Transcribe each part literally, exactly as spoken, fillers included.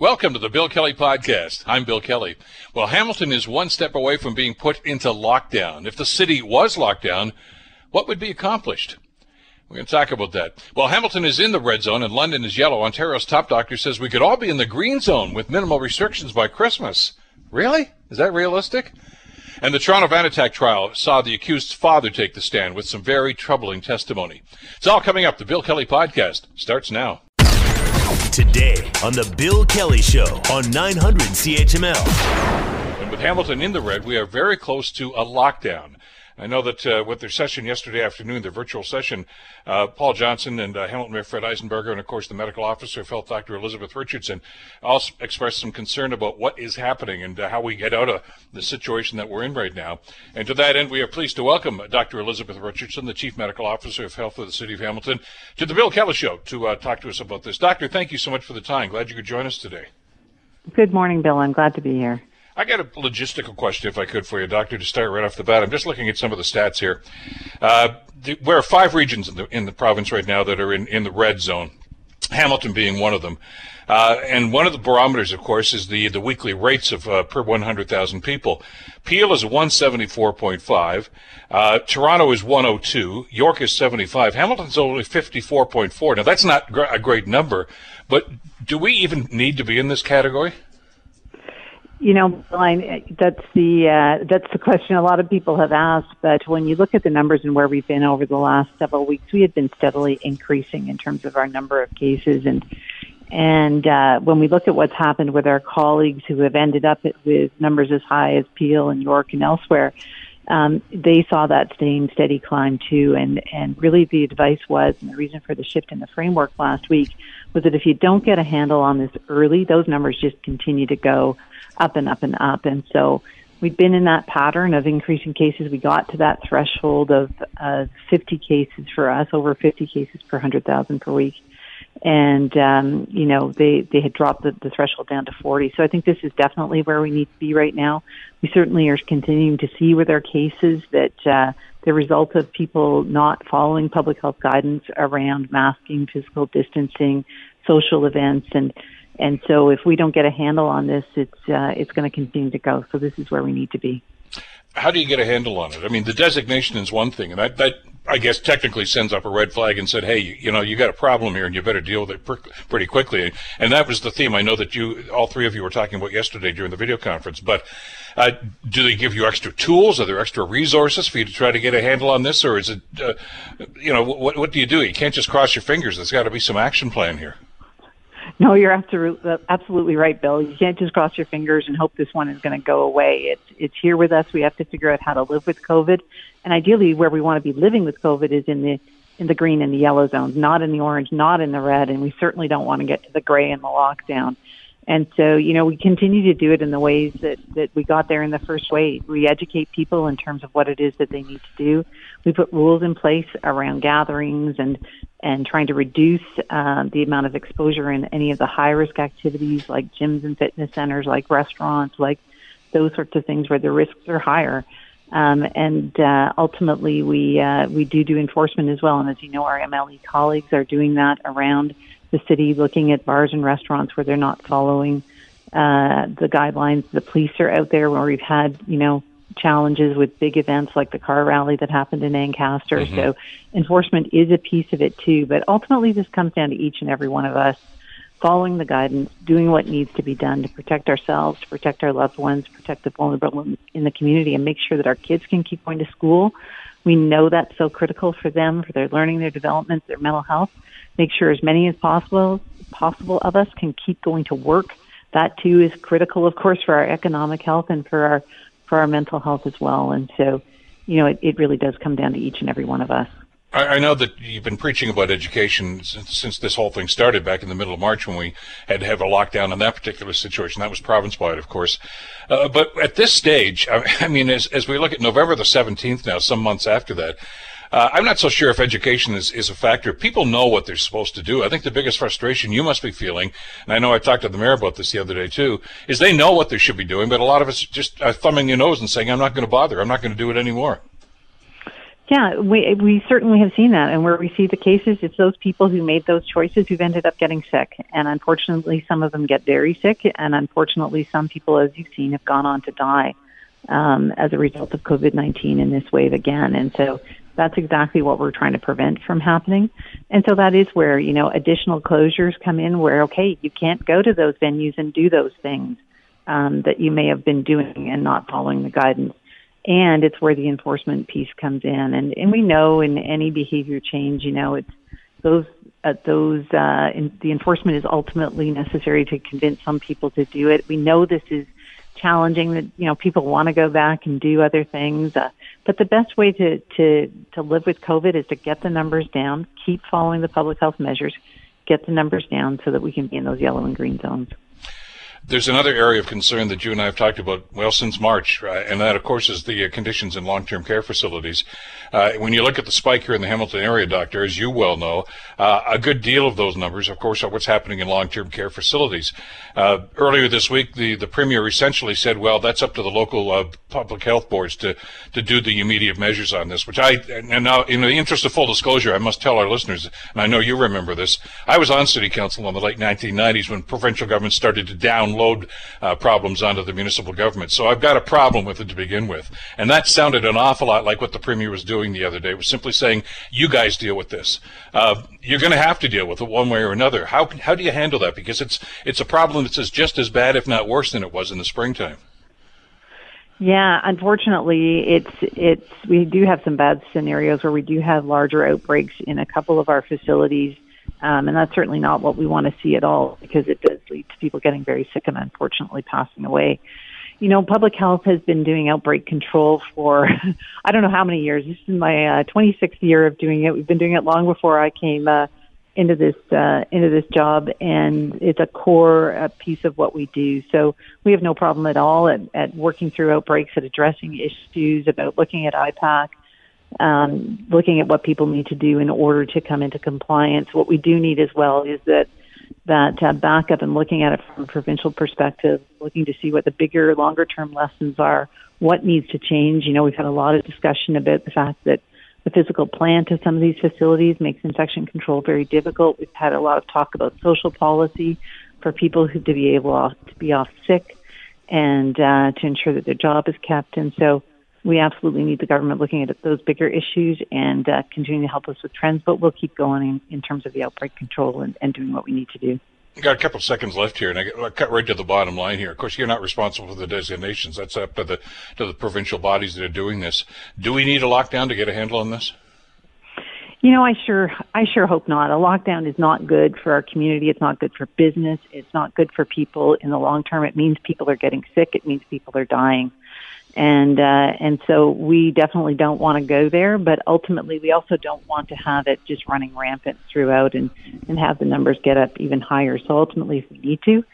Welcome to the Bill Kelly Podcast. I'm Bill Kelly. Well, Hamilton is one step away from being put into lockdown. If the city was locked down, what would be accomplished? We're going to talk about that. Well, Hamilton is in the red zone and London is yellow. Ontario's top doctor says we could all be in the green zone with minimal restrictions by Christmas. Really? Is that realistic? And the Toronto van attack trial saw the accused's father take the stand with some very troubling testimony. It's all coming up. The Bill Kelly Podcast starts now. Today on The Bill Kelly Show on nine hundred C H M L. And with Hamilton in the red, we are very close to a lockdown. I know that uh, with their session yesterday afternoon, their virtual session, uh, Paul Johnson and uh, Hamilton Mayor Fred Eisenberger and, of course, the medical officer of health, Doctor Elizabeth Richardson, also expressed some concern about what is happening and uh, how we get out of the situation that we're in right now. And to that end, we are pleased to welcome Doctor Elizabeth Richardson, the chief medical officer of health of the city of Hamilton, to the Bill Kelly Show to uh, talk to us about this. Doctor, thank you so much for the time. Glad you could join us today. Good morning, Bill. I'm glad to be here. I got a logistical question, if I could, for you, Doctor, to start right off the bat. I'm just looking at some of the stats here. Uh, there are five regions in the in the province right now that are in, in the red zone, Hamilton being one of them. Uh, and one of the barometers, of course, is the, the weekly rates of uh, per one hundred thousand people. Peel is one seventy-four point five. Uh, Toronto is one oh two. York is seventy-five. Hamilton's only fifty-four point four. Now, that's not gr- a great number, but do we even need to be in this category? You know, that's the uh, that's the question a lot of people have asked. But when you look at the numbers and where we've been over the last several weeks, we have been steadily increasing in terms of our number of cases. And and uh, when we look at what's happened with our colleagues who have ended up with numbers as high as Peel and York and elsewhere, um, they saw that same steady climb too. And and really, the advice was, and the reason for the shift in the framework last week was that if you don't get a handle on this early, those numbers just continue to go up and up and up. And so we've been in that pattern of increasing cases. We got to that threshold of uh, fifty cases for us, over fifty cases per one hundred thousand per week. And, um, you know, they, they had dropped the, the threshold down to forty. So I think this is definitely where we need to be right now. We certainly are continuing to see with our cases that uh, the result of people not following public health guidance around masking, physical distancing, social events, and And so if we don't get a handle on this, it's uh, it's going to continue to go. So this is where we need to be. How do you get a handle on it? I mean, the designation is one thing, and that, that I guess technically sends up a red flag and said, hey, you, you know, you got a problem here and you better deal with it per- pretty quickly. And that was the theme I know that you, all three of you were talking about yesterday during the video conference. But uh, do they give you extra tools? Are there extra resources for you to try to get a handle on this? Or is it, uh, you know, what, what do you do? You can't just cross your fingers. There's got to be some action plan here. No, you're absolutely right, Bill. You can't just cross your fingers and hope this one is going to go away. It's it's here with us. We have to figure out how to live with COVID. And ideally, where we want to be living with COVID is in the in the green and the yellow zones, not in the orange, not in the red. And we certainly don't want to get to the gray and the lockdown. And so, you know, we continue to do it in the ways that, that we got there in the first wave. We educate people in terms of what it is that they need to do. We put rules in place around gatherings and, and trying to reduce uh, the amount of exposure in any of the high-risk activities like gyms and fitness centers, like restaurants, like those sorts of things where the risks are higher. Um, and uh, ultimately, we uh, we do do enforcement as well. And as you know, our M L E colleagues are doing that around the city, looking at bars and restaurants where they're not following uh, the guidelines. The police are out there where we've had, you know, challenges with big events like the car rally that happened in Ancaster. Mm-hmm. So enforcement is a piece of it too. But ultimately, this comes down to each and every one of us following the guidance, doing what needs to be done to protect ourselves, to protect our loved ones, protect the vulnerable in the community, and make sure that our kids can keep going to school. We know that's so critical for them, for their learning, their development, their mental health. Make sure as many as possible possible of us can keep going to work. That, too, is critical, of course, for our economic health and for our for our mental health as well. And so, you know, it, it really does come down to each and every one of us. I know that you've been preaching about education since, since this whole thing started back in the middle of March when we had to have a lockdown on that particular situation. That was province-wide, of course. Uh, but at this stage, I, I mean, as, as we look at November the seventeenth now, some months after that, uh, I'm not so sure if education is, is a factor. People know what they're supposed to do. I think the biggest frustration you must be feeling, and I know I talked to the mayor about this the other day too, is they know what they should be doing, but a lot of us just are thumbing your nose and saying, I'm not going to bother. I'm not going to do it anymore. Yeah, we we certainly have seen that. And where we see the cases, it's those people who made those choices who've ended up getting sick. And unfortunately, some of them get very sick. And unfortunately, some people, as you've seen, have gone on to die um, as a result of COVID nineteen in this wave again. And so that's exactly what we're trying to prevent from happening. And so that is where, you know, additional closures come in where, okay, you can't go to those venues and do those things um, that you may have been doing and not following the guidance. And it's where the enforcement piece comes in. And, and we know in any behavior change, you know, it's those, uh, those, uh, in, the enforcement is ultimately necessary to convince some people to do it. We know this is challenging, that, you know, people want to go back and do other things. Uh, but the best way to, to, to live with COVID is to get the numbers down, keep following the public health measures, get the numbers down so that we can be in those yellow and green zones. There's another area of concern that you and I have talked about, well, since March, right? And that, of course, is the conditions in long-term care facilities. Uh, when you look at the spike here in the Hamilton area, Doctor, as you well know, uh, a good deal of those numbers, of course, are what's happening in long-term care facilities. Uh, earlier this week, the, the Premier essentially said, well, that's up to the local uh, public health boards to, to do the immediate measures on this, which I, and now, in the interest of full disclosure, I must tell our listeners, and I know you remember this, I was on City Council in the late nineteen nineties when provincial government started to download load uh, problems onto the municipal government. So I've got a problem with it to begin with. And that sounded an awful lot like what the Premier was doing the other day. It was simply saying, you guys deal with this. Uh, you're going to have to deal with it one way or another. How how do you handle that? Because it's it's a problem that's just as bad, if not worse, than it was in the springtime. Yeah, unfortunately, it's it's we do have some bad scenarios where we do have larger outbreaks in a couple of our facilities. Um, and that's certainly not what we want to see at all, because it does lead to people getting very sick and unfortunately passing away. You know, public health has been doing outbreak control for I don't know how many years. This is my uh, twenty-sixth year of doing it. We've been doing it long before I came uh, into this uh, into this job, and it's a core uh, piece of what we do. So we have no problem at all at, at working through outbreaks, at addressing issues, about looking at I PAC. Um, looking at what people need to do in order to come into compliance. What we do need as well is that that uh, backup and looking at it from a provincial perspective, looking to see what the bigger, longer-term lessons are, what needs to change. You know, we've had a lot of discussion about the fact that the physical plant of some of these facilities makes infection control very difficult. We've had a lot of talk about social policy for people who to be able off, to be off sick and uh, to ensure that their job is kept. And so we absolutely need the government looking at those bigger issues and uh, continuing to help us with trends, but we'll keep going in, in terms of the outbreak control and, and doing what we need to do. We've got a couple of seconds left here, and I cut right to the bottom line here. Of course, you're not responsible for the designations. That's up to the to the provincial bodies that are doing this. Do we need a lockdown to get a handle on this? You know, I sure I sure hope not. A lockdown is not good for our community. It's not good for business. It's not good for people in the long term. It means people are getting sick. It means people are dying. And uh, and so we definitely don't want to go there, but ultimately we also don't want to have it just running rampant throughout and, and have the numbers get up even higher. So ultimately, if we need to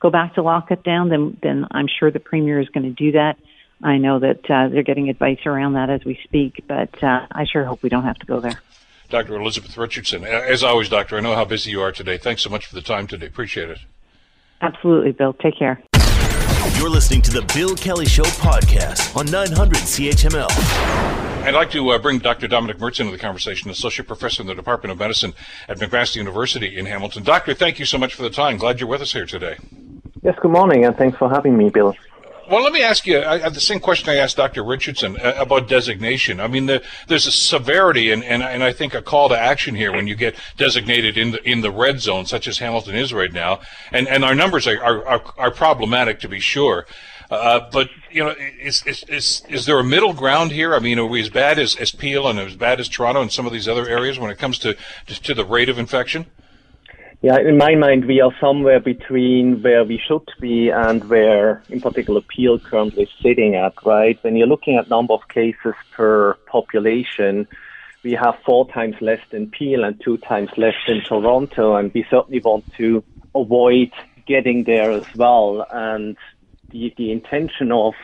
go back to lock it down, then, then I'm sure the Premier is going to do that. I know that uh, they're getting advice around that as we speak, but uh, I sure hope we don't have to go there. Doctor Elizabeth Richardson, as always, Doctor, I know how busy you are today. Thanks so much for the time today. Appreciate it. Absolutely, Bill. Take care. You're listening to the Bill Kelly Show podcast on nine hundred C H M L. I'd like to uh, bring Doctor Dominic Mertz into the conversation, Associate Professor in the Department of Medicine at McMaster University in Hamilton. Doctor, thank you so much for the time. Glad you're with us here today. Yes, good morning, and thanks for having me, Bill. Well, let me ask you I, the same question I asked Doctor Richardson uh, about designation. I mean, the, there's a severity and, and and I think a call to action here when you get designated in the in the red zone, such as Hamilton is right now. And and our numbers are are, are, are problematic, to be sure. Uh, but you know, is is is is there a middle ground here? I mean, are we as bad as, as Peel and as bad as Toronto and some of these other areas when it comes to to, to the rate of infection? Yeah, in my mind, we are somewhere between where we should be and where, in particular, Peel currently is sitting at, right? When you're looking at number of cases per population, we have four times less than Peel and two times less than Toronto, and we certainly want to avoid getting there as well. And the, the intention of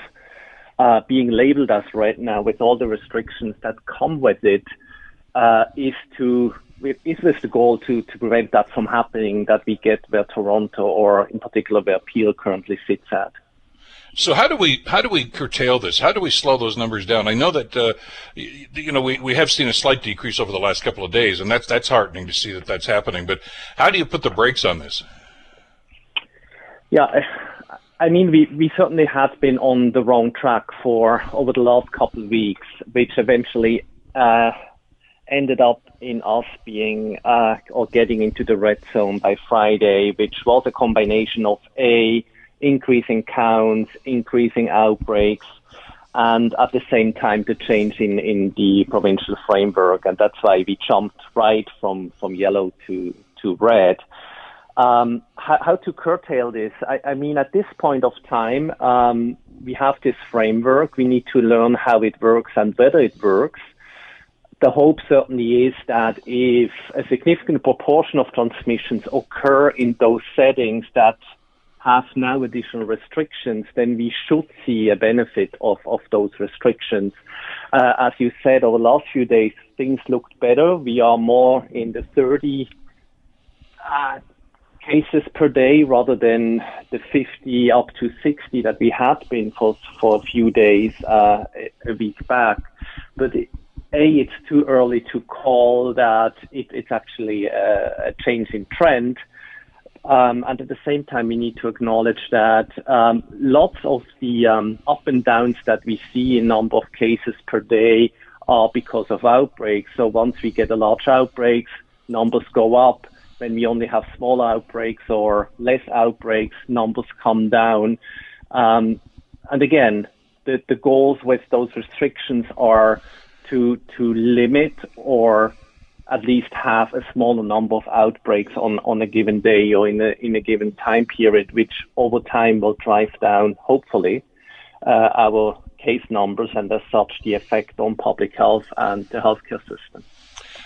uh, being labeled as right now with all the restrictions that come with it uh, is to... is this the goal to, to prevent that from happening, that we get where Toronto or in particular where Peel currently sits at? So how do we how do we curtail this? How do we slow those numbers down? I know that uh, you, you know we, we have seen a slight decrease over the last couple of days, and that's that's heartening to see that that's happening. But how do you put the brakes on this? Yeah, I mean we, we certainly have been on the wrong track for over the last couple of weeks, which eventually uh, ended up in us being uh, or getting into the red zone by Friday, which was a combination of a increasing counts, increasing outbreaks, and at the same time the change in, in the provincial framework, and that's why we jumped right from, from yellow to, to red. Um, how, how to curtail this? I, I mean, at this point of time, um, we have this framework. We need to learn how it works and whether it works. The hope certainly is that if a significant proportion of transmissions occur in those settings that have now additional restrictions, then we should see a benefit of, of those restrictions. Uh, as you said, over the last few days, things looked better. We are more in the thirty uh, cases per day rather than the fifty up to sixty that we had been for, for a few days uh, a week back. But it, A, it's too early to call that it, it's actually a, a change in trend. Um, and at the same time, we need to acknowledge that um, lots of the um, up and downs that we see in number of cases per day are because of outbreaks. So once we get a large outbreak, numbers go up. When we only have small outbreaks or less outbreaks, numbers come down. Um, and again, the, the goals with those restrictions are to to limit or at least have a smaller number of outbreaks on, on a given day or in a, in a given time period, which over time will drive down, hopefully, uh, our case numbers and as such the effect on public health and the healthcare system.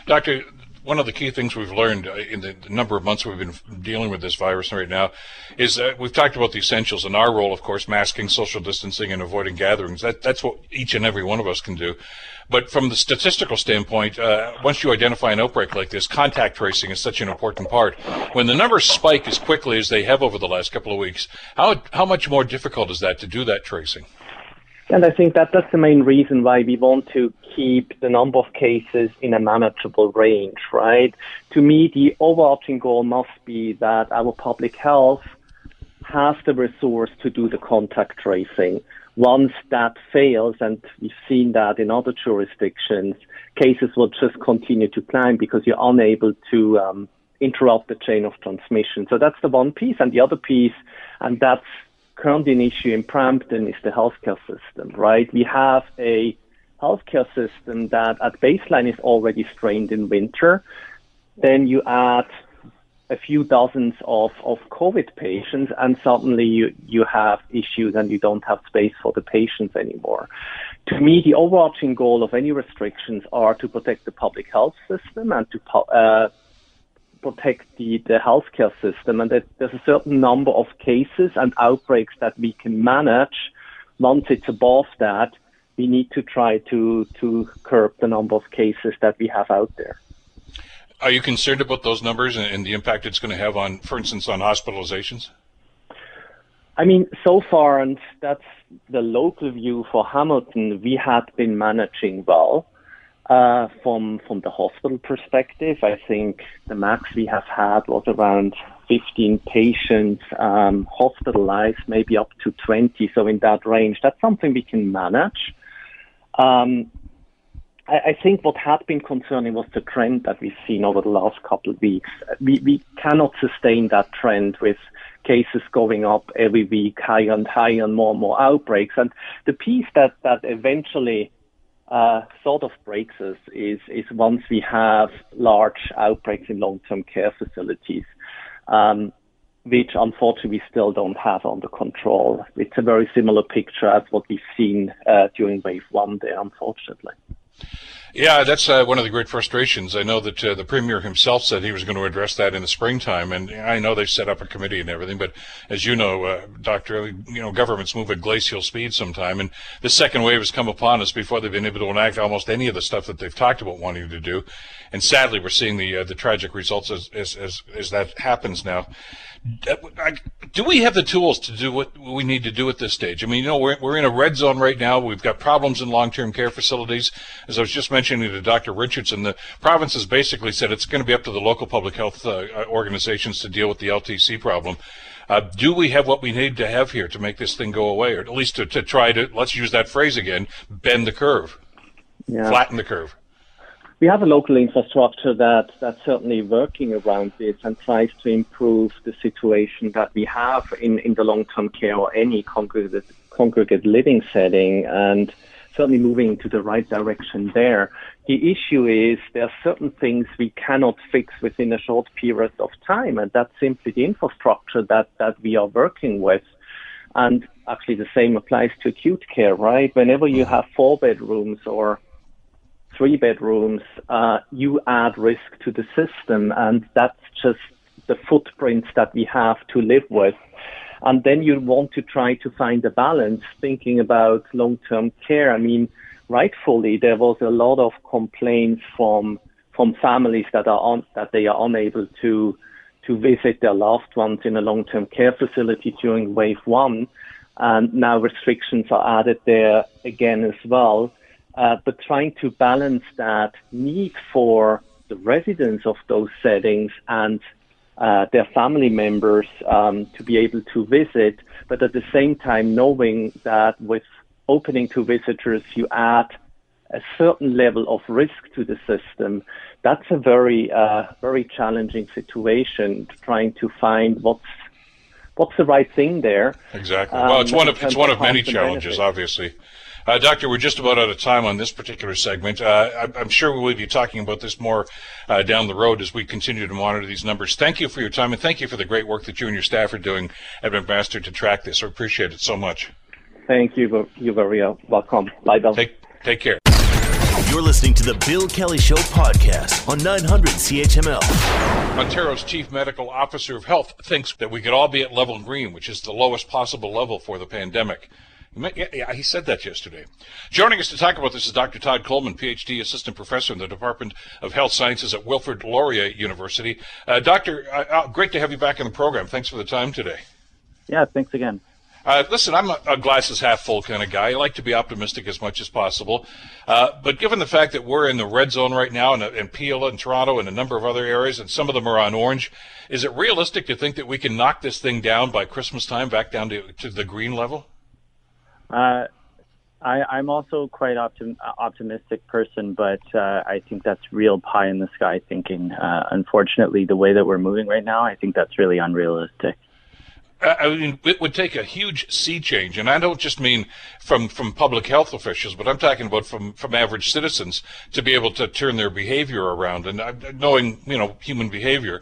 Doctor, one of the key things we've learned in the number of months we've been dealing with this virus right now is that we've talked about the essentials and our role, of course, masking, social distancing, and avoiding gatherings. That, that's what each and every one of us can do. But from the statistical standpoint, uh, once you identify an outbreak like this, contact tracing is such an important part. When the numbers spike as quickly as they have over the last couple of weeks, how how much more difficult is that to do that tracing? And I think that that's the main reason why we want to keep the number of cases in a manageable range, right? To me, the overarching goal must be that our public health has the resource to do the contact tracing. Once that fails, and we've seen that in other jurisdictions, cases will just continue to climb because you're unable to um, interrupt the chain of transmission. So that's the one piece. And the other piece, and that's currently an issue in Brampton, is the healthcare system, right? We have a healthcare system that at baseline is already strained in winter. Then you add a few dozens of, of COVID patients, and suddenly you, you have issues and you don't have space for the patients anymore. To me, the overarching goal of any restrictions are to protect the public health system and to uh, protect the, the healthcare system, and that there's a certain number of cases and outbreaks that we can manage. Once it's above that, we need to try to, to curb the number of cases that we have out there. Are you concerned about those numbers and the impact it's going to have on, for instance, on hospitalizations? I mean, so far, and that's the local view for Hamilton, we had been managing well uh, from from the hospital perspective. I think the max we have had was around fifteen patients um, hospitalized, maybe up to twenty. So in that range, that's something we can manage. Um I think what had been concerning was the trend that we've seen over the last couple of weeks. We, we cannot sustain that trend with cases going up every week, higher and higher, and more and more outbreaks. And the piece that, that eventually uh, sort of breaks us is, is once we have large outbreaks in long-term care facilities, um, which unfortunately we still don't have under control. It's a very similar picture as what we've seen uh, during wave one there, unfortunately. Yeah, that's uh, one of the great frustrations. I know that uh, the Premier himself said he was going to address that in the springtime, and I know they set up a committee and everything, but as you know, uh, Doctor, you know, governments move at glacial speed sometime, and the second wave has come upon us before they've been able to enact almost any of the stuff that they've talked about wanting to do, and sadly we're seeing the uh, the tragic results as, as, as, as that happens now. Do we have the tools to do what we need to do at this stage? I mean, you know, we're, we're in a red zone right now. We've got problems in long-term care facilities. As I was just mentioning to Doctor Richardson, the province has basically said it's going to be up to the local public health uh, organizations to deal with the L T C problem. Uh, do we have what we need to have here to make this thing go away, or at least to, to try to, let's use that phrase again, bend the curve, yeah. flatten the curve? We have a local infrastructure that that's certainly working around this and tries to improve the situation that we have in, in the long-term care or any congregate, congregate living setting, and certainly moving to the right direction there. The issue is there are certain things we cannot fix within a short period of time, and that's simply the infrastructure that, that we are working with. And actually the same applies to acute care, right? Whenever you have four bedrooms or three bedrooms, uh, you add risk to the system, and that's just the footprints that we have to live with. And then you want to try to find a balance, thinking about long-term care. I mean, rightfully, there was a lot of complaints from from families that are on, that they are unable to to visit their loved ones in a long-term care facility during wave one, and now restrictions are added there again as well. Uh, but trying to balance that need for the residents of those settings and uh, their family members um, to be able to visit, but at the same time knowing that with opening to visitors, you add a certain level of risk to the system. That's a very, uh, very challenging situation, trying to find what's what's the right thing there. Exactly. Um, well, it's one of it's one of many challenges, obviously. Uh, Doctor, we're just about out of time on this particular segment. Uh, I'm sure we'll be talking about this more uh, down the road as we continue to monitor these numbers. Thank you for your time, and thank you for the great work that you and your staff are doing at McMaster to track this. I appreciate it so much. Thank you. You're very welcome. Bye, Bill. Take, take care. You're listening to the Bill Kelly Show podcast on nine hundred C H M L. Ontario's Chief Medical Officer of Health thinks that we could all be at level green, which is the lowest possible level for the pandemic. Yeah, he said that yesterday. Joining us to talk about this is Doctor Todd Coleman, P H D, Assistant Professor in the Department of Health Sciences at Wilfrid Laurier University. Uh, doctor, uh, great to have you back in the program. Thanks for the time today. Yeah, thanks again. Uh, listen, I'm a, a glasses half full kind of guy. I like to be optimistic as much as possible. Uh, but given the fact that we're in the red zone right now, and, and Peel and Toronto and a number of other areas, and some of them are on orange, is it realistic to think that we can knock this thing down by Christmas time back down to, to the green level? Uh, I, I'm also quite optim- optimistic person, but uh, I think that's real pie in the sky thinking. Uh, unfortunately, the way that we're moving right now, I think that's really unrealistic. I mean, it would take a huge sea change, and I don't just mean from, from public health officials, but I'm talking about from, from average citizens to be able to turn their behavior around. And uh, knowing, you know, human behavior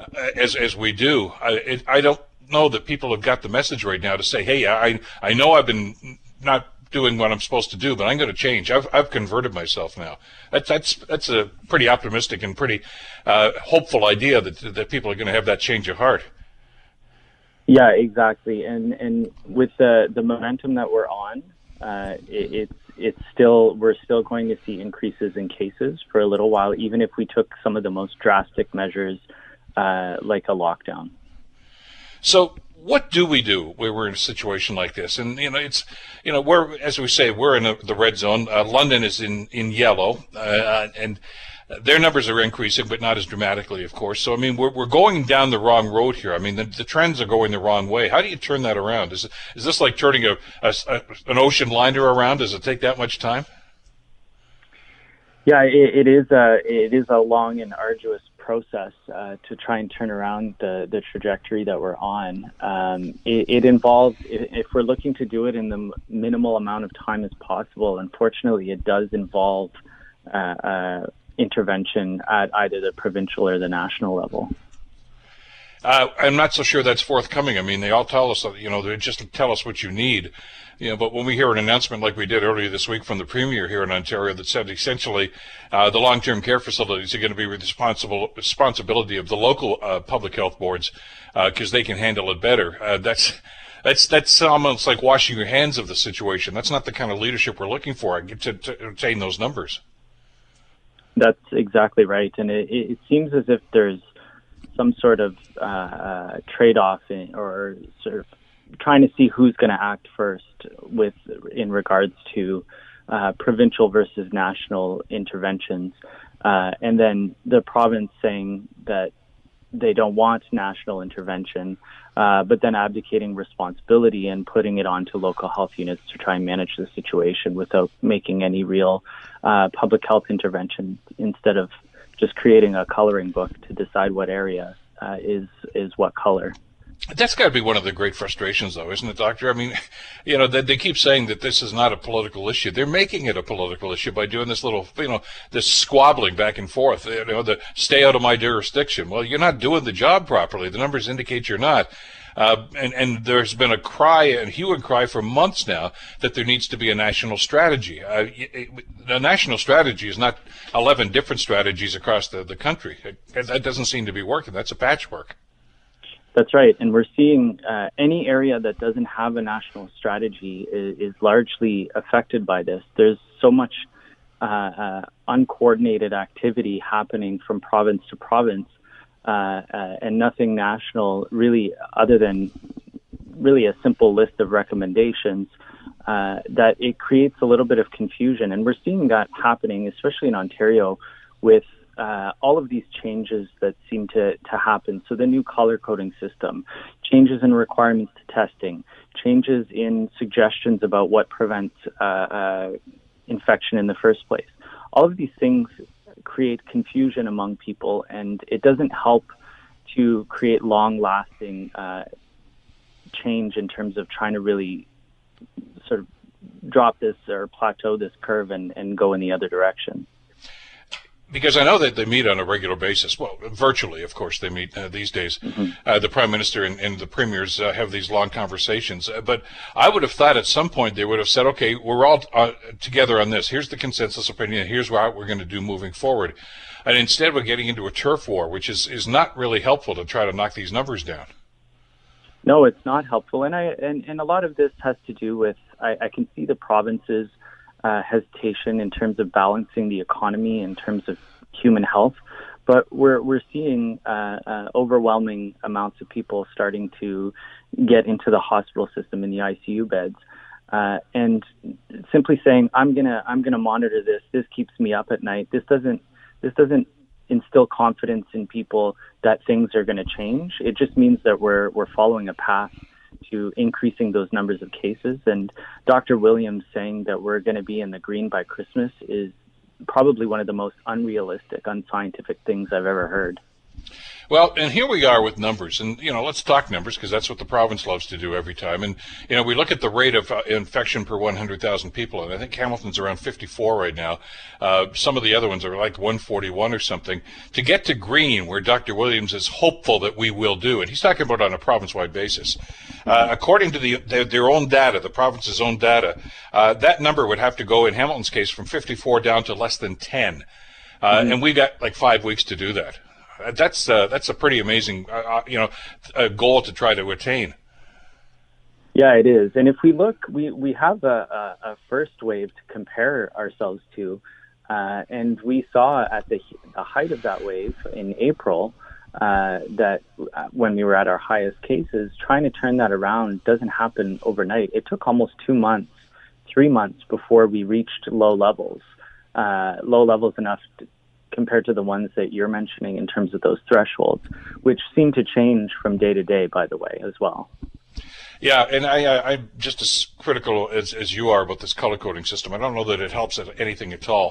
uh, as as we do, I, it, I don't. know that people have got the message right now to say, hey, I I know I've been not doing what I'm supposed to do, but I'm going to change. I've I've converted myself now. That's that's that's a pretty optimistic and pretty uh, hopeful idea that that people are going to have that change of heart. Yeah, exactly. And and with the the momentum that we're on, uh, it, it's it's still we're still going to see increases in cases for a little while, even if we took some of the most drastic measures uh, like a lockdown. So what do we do when we're in a situation like this? And, you know, it's, you know, we're, as we say, we're in a, the red zone. Uh, London is in, in yellow, uh, and their numbers are increasing, but not as dramatically, of course. So, I mean, we're, we're going down the wrong road here. I mean, the, the trends are going the wrong way. How do you turn that around? Is, is this like turning a, a, a, an ocean liner around? Does it take that much time? Yeah, it, it is a, it is a long and arduous process uh, to try and turn around the, the trajectory that we're on. Um, it, it involves, if we're looking to do it in the minimal amount of time as possible, unfortunately, it does involve uh, uh, intervention at either the provincial or the national level. Uh, I'm not so sure that's forthcoming. I mean, they all tell us, you know, they just tell us what you need. You know, but when we hear an announcement like we did earlier this week from the Premier here in Ontario that said essentially uh, the long-term care facilities are going to be responsible responsibility of the local uh, public health boards because uh, they can handle it better, uh, that's that's that's almost like washing your hands of the situation. That's not the kind of leadership we're looking for to, to obtain those numbers. That's exactly right, and it, it seems as if there's some sort of uh, trade-off in, or sort of trying to see who's going to act first with in regards to uh, provincial versus national interventions, uh, and then the province saying that they don't want national intervention, uh, but then abdicating responsibility and putting it onto local health units to try and manage the situation without making any real uh, public health intervention, instead of just creating a coloring book to decide what area uh, is is what color. That's got to be one of the great frustrations, though, isn't it, Doctor? I mean, you know, they, they keep saying that this is not a political issue. They're making it a political issue by doing this little, you know, this squabbling back and forth, you know, the stay out of my jurisdiction. Well, you're not doing the job properly. The numbers indicate you're not. Uh, and, and there's been a cry, a hue and cry for months now that there needs to be a national strategy. Uh, it, it, a national strategy is not eleven different strategies across the, the country. It, that doesn't seem to be working. That's a patchwork. That's right, and we're seeing uh, any area that doesn't have a national strategy is, is largely affected by this. There's so much uh, uh, uncoordinated activity happening from province to province, uh, uh, and nothing national really, other than really a simple list of recommendations, uh, that it creates a little bit of confusion. And we're seeing that happening, especially in Ontario, with Uh, all of these changes that seem to, to happen. So the new color coding system, changes in requirements to testing, changes in suggestions about what prevents uh, uh, infection in the first place. All of these things create confusion among people, and it doesn't help to create long-lasting uh, change in terms of trying to really sort of drop this or plateau this curve and, and go in the other direction. Because I know that they meet on a regular basis. Well, virtually, of course, they meet uh, these days. Mm-hmm. Uh, the Prime Minister and, and the Premiers uh, have these long conversations. Uh, but I would have thought at some point they would have said, okay, we're all uh, together on this. Here's the consensus opinion. Here's what we're going to do moving forward. And instead, we're getting into a turf war, which is, is not really helpful to try to knock these numbers down. No, it's not helpful. And, I, and, and a lot of this has to do with, I, I can see the provinces Uh, hesitation in terms of balancing the economy, in terms of human health, but we're we're seeing uh, uh, overwhelming amounts of people starting to get into the hospital system in the I C U beds, uh, and simply saying I'm gonna I'm gonna monitor this. This keeps me up at night. This doesn't this doesn't instill confidence in people that things are going to change. It just means that we're we're following a path to increasing those numbers of cases. And Doctor Williams saying that we're going to be in the green by Christmas is probably one of the most unrealistic, unscientific things I've ever heard. Well, and here we are with numbers, and, you know, let's talk numbers because that's what the province loves to do every time. And, you know, we look at the rate of uh, infection per one hundred thousand people, and I think Hamilton's around fifty-four right now. Uh, some of the other ones are like one forty-one or something. To get to green, where Doctor Williams is hopeful that we will do, and he's talking about on a province-wide basis, uh, according to the, their, their own data, the province's own data, uh, that number would have to go, in Hamilton's case, from fifty-four down to less than ten. Uh, mm-hmm. And we've got like five weeks to do that. That's uh, that's a pretty amazing, uh, you know, uh, goal to try to attain. Yeah, it is. And if we look, we, we have a, a, a first wave to compare ourselves to, uh, and we saw at the, the height of that wave in April uh, that when we were at our highest cases, trying to turn that around doesn't happen overnight. It took almost two months, three months before we reached low levels, uh, low levels enough to compared to the ones that you're mentioning in terms of those thresholds, which seem to change from day to day, by the way, as well. Yeah, and I, I, I'm just as critical as, as you are about this color coding system. I don't know that it helps at anything at all,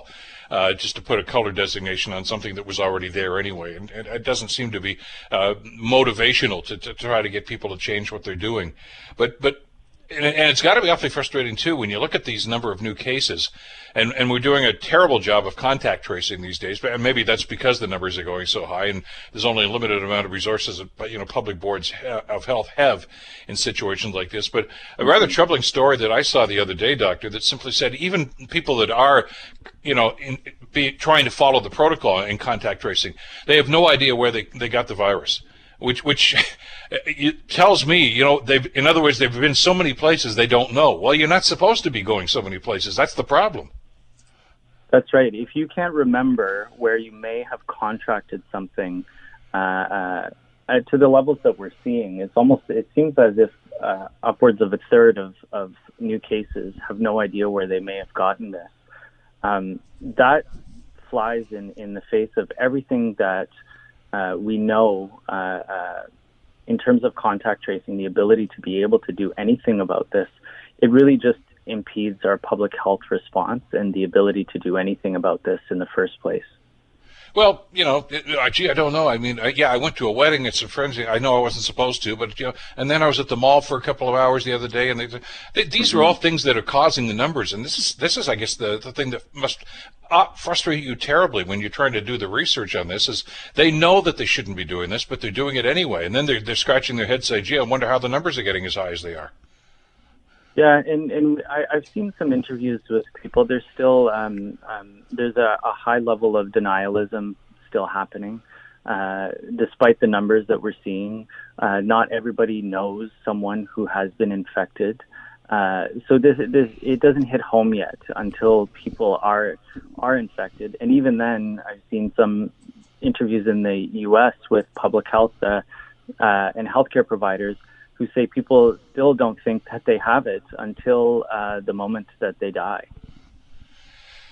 uh, just to put a color designation on something that was already there anyway. And, and it doesn't seem to be uh, motivational to, to try to get people to change what they're doing. But, but and, and it's got to be awfully frustrating too when you look at these number of new cases, and and we're doing a terrible job of contact tracing these days. But maybe that's because the numbers are going so high, and there's only a limited amount of resources that, you know, public boards of health have in situations like this. But a rather troubling story that I saw the other day, doctor, that simply said even people that are, you know, in, be trying to follow the protocol in contact tracing, they have no idea where they they got the virus. Which which it tells me, you know, they've, in other words, they've been so many places they don't know. Well, you're not supposed to be going so many places. That's the problem. That's right. If you can't remember where you may have contracted something uh, uh, to the levels that we're seeing, it's almost, it seems as if uh, upwards of a third of, of new cases have no idea where they may have gotten this. Um, that flies in, in the face of everything that Uh, we know uh, uh, in terms of contact tracing, the ability to be able to do anything about this. It really just impedes our public health response and the ability to do anything about this in the first place. Well, you know, it, gee, I don't know. I mean, I, yeah, I went to a wedding at some friends. I know I wasn't supposed to, but, you know, and then I was at the mall for a couple of hours the other day, and they, they, these mm-hmm. are all things that are causing the numbers. And this is, this is, I guess, the, the thing that must uh, frustrate you terribly when you're trying to do the research on this is they know that they shouldn't be doing this, but they're doing it anyway. And then they're, they're scratching their heads saying, gee, I wonder how the numbers are getting as high as they are. Yeah, and, and I, I've seen some interviews with people. There's still um, um, there's a, a high level of denialism still happening, uh, despite the numbers that we're seeing. Uh, not everybody knows someone who has been infected, uh, so this, this it doesn't hit home yet until people are are infected. And even then, I've seen some interviews in the U S with public health uh, uh, and healthcare providers who say people still don't think that they have it until uh, the moment that they die.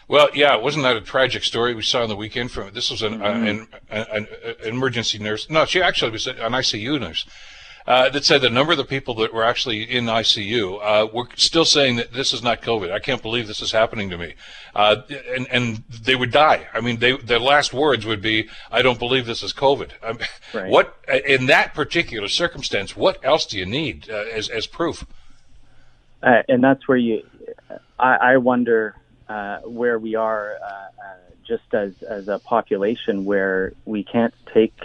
Well, yeah, wasn't that a tragic story we saw on the weekend? From this was an, mm-hmm. uh, an, an, an emergency nurse. No, she actually was an I C U nurse uh, that said the number of the people that were actually in I C U uh, were still saying that this is not COVID. I can't believe this is happening to me, uh, and and they would die. I mean, they, their last words would be, "I don't believe this is COVID." Um, right. What in that particular circumstance? What else do you need uh, as as proof? Uh, and that's where you, I, I wonder. Uh, where we are uh, uh, just as, as a population where we can't take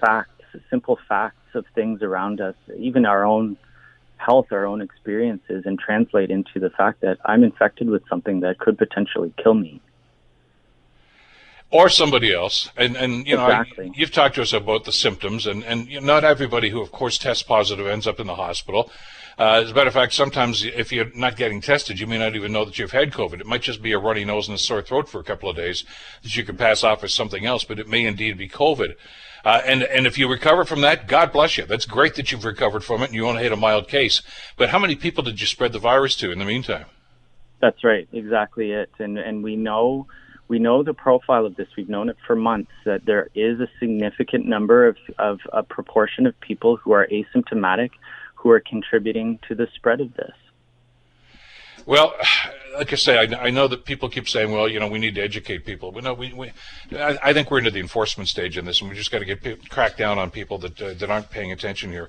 facts, simple facts of things around us, even our own health, our own experiences, and translate into the fact that I'm infected with something that could potentially kill me. Or somebody else, and and you know, exactly. I, you've talked to us about the symptoms, and and you know, not everybody who, of course, tests positive ends up in the hospital. Uh, as a matter of fact, sometimes if you're not getting tested, you may not even know that you've had COVID. It might just be a runny nose and a sore throat for a couple of days that you can pass off as something else, but it may indeed be COVID. Uh, and and if you recover from that, God bless you. That's great that you've recovered from it and you only had a mild case. But how many people did you spread the virus to in the meantime? That's right, exactly it, and and we know. We know the profile of this. We've known it for months, that there is a significant number of, of a proportion of people who are asymptomatic who are contributing to the spread of this. Well, like I say, I, I know that people keep saying, well, you know, we need to educate people. But no, we, we, I, I think we're into the enforcement stage in this, and we just got to get people, crack down on people that uh, that aren't paying attention here,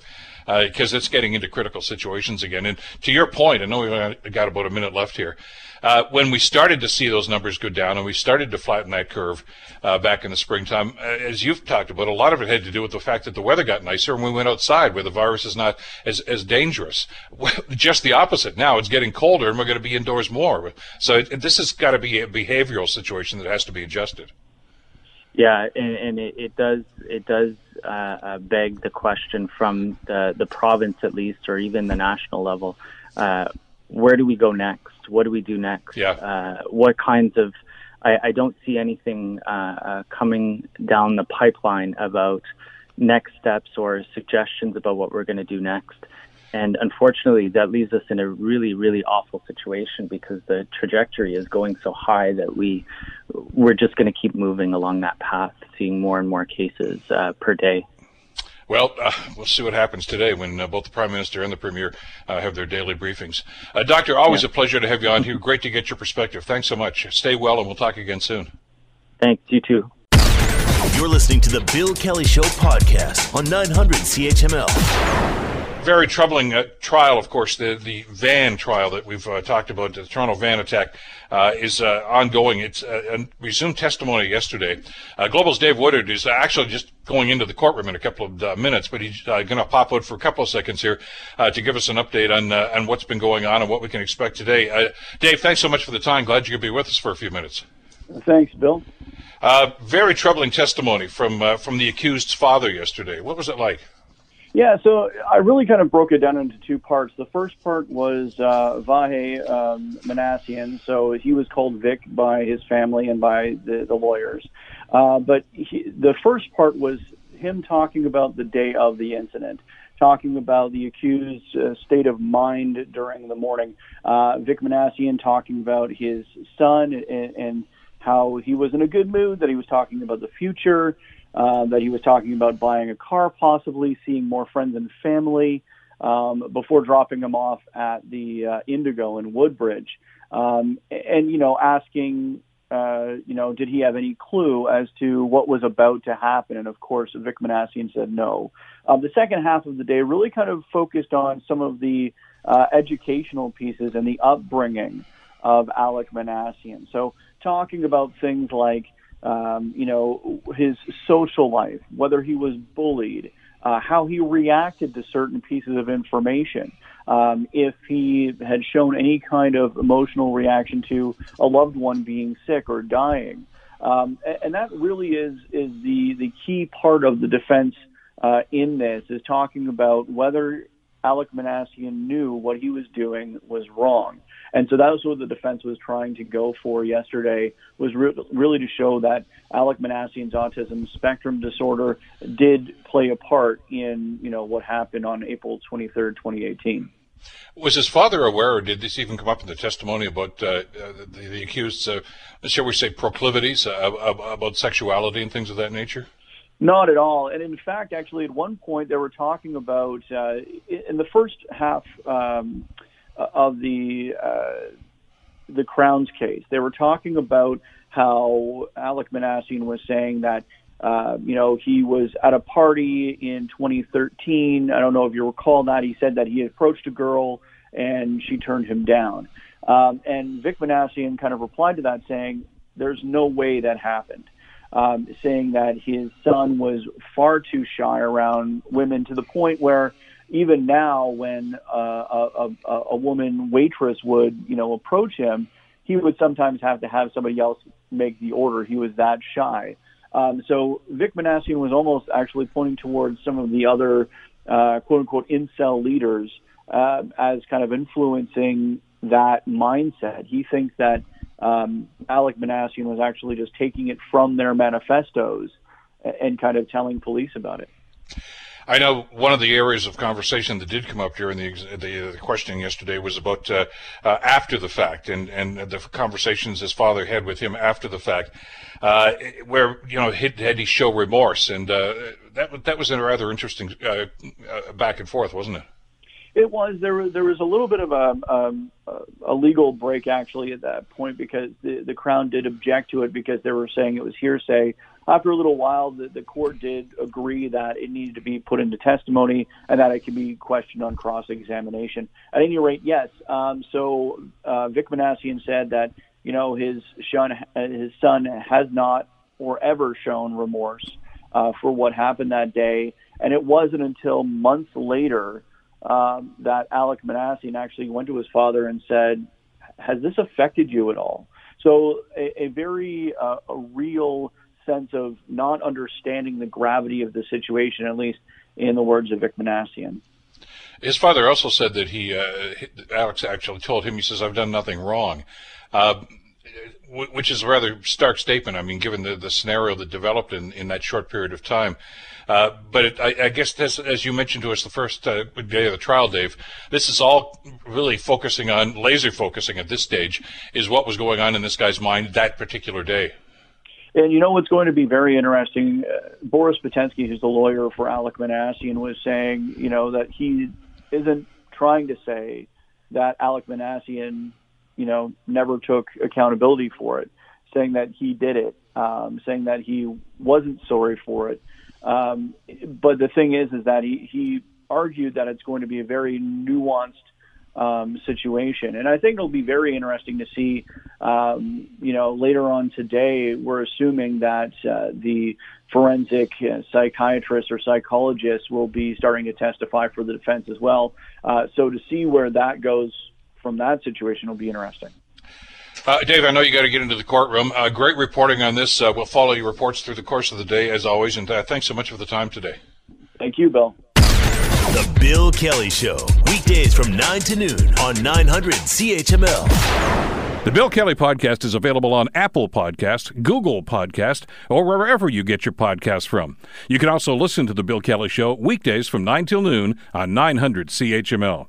because uh, it's getting into critical situations again. And to your point, I know we've got about a minute left here. Uh, when we started to see those numbers go down and we started to flatten that curve uh, back in the springtime, uh, as you've talked about, a lot of it had to do with the fact that the weather got nicer and we went outside where the virus is not as, as dangerous. Just the opposite. Now it's getting colder and we're going to be indoors more. So it, this has got to be a behavioral situation that has to be adjusted. Yeah, and, and it, it does it does uh, uh, beg the question from the, the province at least, or even the national level, uh, where do we go next? What do we do next? Yeah. Uh, what kinds of, I, I don't see anything uh, uh, coming down the pipeline about next steps or suggestions about what we're going to do next. And unfortunately, that leaves us in a really, really awful situation because the trajectory is going so high that we, we're just going to keep moving along that path, seeing more and more cases uh, per day. Well, uh, we'll see what happens today when uh, both the Prime Minister and the Premier uh, have their daily briefings. Uh, Doctor, always yeah. a pleasure to have you on here. Great to get your perspective. Thanks so much. Stay well, and we'll talk again soon. Thanks. You too. You're listening to the Bill Kelly Show podcast on nine hundred C H M L. very troubling uh, trial, of course, the, the van trial that we've uh, talked about, the Toronto van attack, uh, is uh, ongoing. It's uh, resumed testimony yesterday. Uh, Global's Dave Woodard is actually just going into the courtroom in a couple of uh, minutes, but he's uh, going to pop out for a couple of seconds here uh, to give us an update on, uh, on what's been going on and what we can expect today. Uh, Dave, thanks so much for the time. Glad you could be with us for a few minutes. Thanks, Bill. Uh, very troubling testimony from uh, from the accused's father yesterday. What was it like? Yeah, so I really kind of broke it down into two parts. The first part was uh, Vahe um, Manassian, so he was called Vic by his family and by the, the lawyers. Uh, but he, the first part was him talking about the day of the incident, talking about the accused's uh, state of mind during the morning. Uh, Vic Minassian talking about his son and, and how he was in a good mood, that he was talking about the future, Uh, that he was talking about buying a car, possibly seeing more friends and family, um, before dropping him off at the uh, Indigo in Woodbridge. Um, and, you know, asking, uh, you know, did he have any clue as to what was about to happen? And, of course, Vic Minassian said no. Um, the second half of the day really kind of focused on some of the uh, educational pieces and the upbringing of Alek Minassian. So talking about things like, Um, you know, his social life, whether he was bullied, uh, how he reacted to certain pieces of information, um, if he had shown any kind of emotional reaction to a loved one being sick or dying. Um, and, and that really is, is the, the key part of the defense uh, in this, is talking about whether Alek Minassian knew what he was doing was wrong. And so that was what the defense was trying to go for yesterday, was re- really to show that Alek Minassian's autism spectrum disorder did play a part in, you know, what happened on April twenty-third, twenty eighteen. Was his father aware, or did this even come up in the testimony about uh, the, the accused's, uh, shall we say, proclivities, uh, about sexuality and things of that nature? Not at all. And in fact, actually, at one point, they were talking about, uh, in the first half um, of the uh, the Crown's case, they were talking about how Alek Minassian was saying that, uh, you know, he was at a party in twenty thirteen. I don't know if you recall that. He said that he approached a girl and she turned him down. Um, and Vic Minassian kind of replied to that saying, there's no way that happened. Um, saying that his son was far too shy around women, to the point where even now, when uh, a, a, a woman waitress would, you know, approach him, he would sometimes have to have somebody else make the order. He was that shy. Um, so Vic Minassian was almost actually pointing towards some of the other uh, quote-unquote incel leaders uh, as kind of influencing that mindset. He thinks that Um, Alek Minassian was actually just taking it from their manifestos and kind of telling police about it. I know one of the areas of conversation that did come up during the the, the questioning yesterday was about uh, uh, after the fact, and, and the conversations his father had with him after the fact, uh, where, you know, had, had he show remorse, and uh, that that was a rather interesting uh, back and forth, wasn't it? It was. There, there was a little bit of a, um, a legal break, actually, at that point, because the, the Crown did object to it because they were saying it was hearsay. After a little while, the, the court did agree that it needed to be put into testimony and that it could be questioned on cross-examination. At any rate, yes. Um, so uh, Vic Minassian said that, you know, his son, his son has not or ever shown remorse uh, for what happened that day, and it wasn't until months later Um, that Alek Minassian actually went to his father and said, has this affected you at all? So a, a very uh, a real sense of not understanding the gravity of the situation, at least in the words of Vic Minassian. His father also said that he, uh, Alek actually told him, he says, I've done nothing wrong, uh, which is a rather stark statement, I mean, given the, the scenario that developed in, in that short period of time. Uh, but it, I, I guess, this, as you mentioned to us the first uh, day of the trial, Dave, this is all really focusing on, laser focusing at this stage, is what was going on in this guy's mind that particular day. And you know what's going to be very interesting? Uh, Boris Potensky, who's the lawyer for Alek Minassian, was saying, you know, that he isn't trying to say that Alek Minassian, you know, never took accountability for it, saying that he did it, um, saying that he wasn't sorry for it. Um, but the thing is, is that he, he argued that it's going to be a very nuanced um, situation. And I think it'll be very interesting to see, um, you know, later on today, we're assuming that uh, the forensic uh, psychiatrists or psychologists will be starting to testify for the defense as well. Uh, so to see where that goes from that situation will be interesting. Uh, Dave, I know you got to get into the courtroom. Uh, great reporting on this. Uh, we'll follow your reports through the course of the day, as always. And uh, thanks so much for the time today. Thank you, Bill. The Bill Kelly Show, weekdays from nine to noon on nine hundred C H M L. The Bill Kelly Podcast is available on Apple Podcast, Google Podcast, or wherever you get your podcasts from. You can also listen to The Bill Kelly Show weekdays from nine till noon on nine hundred C H M L.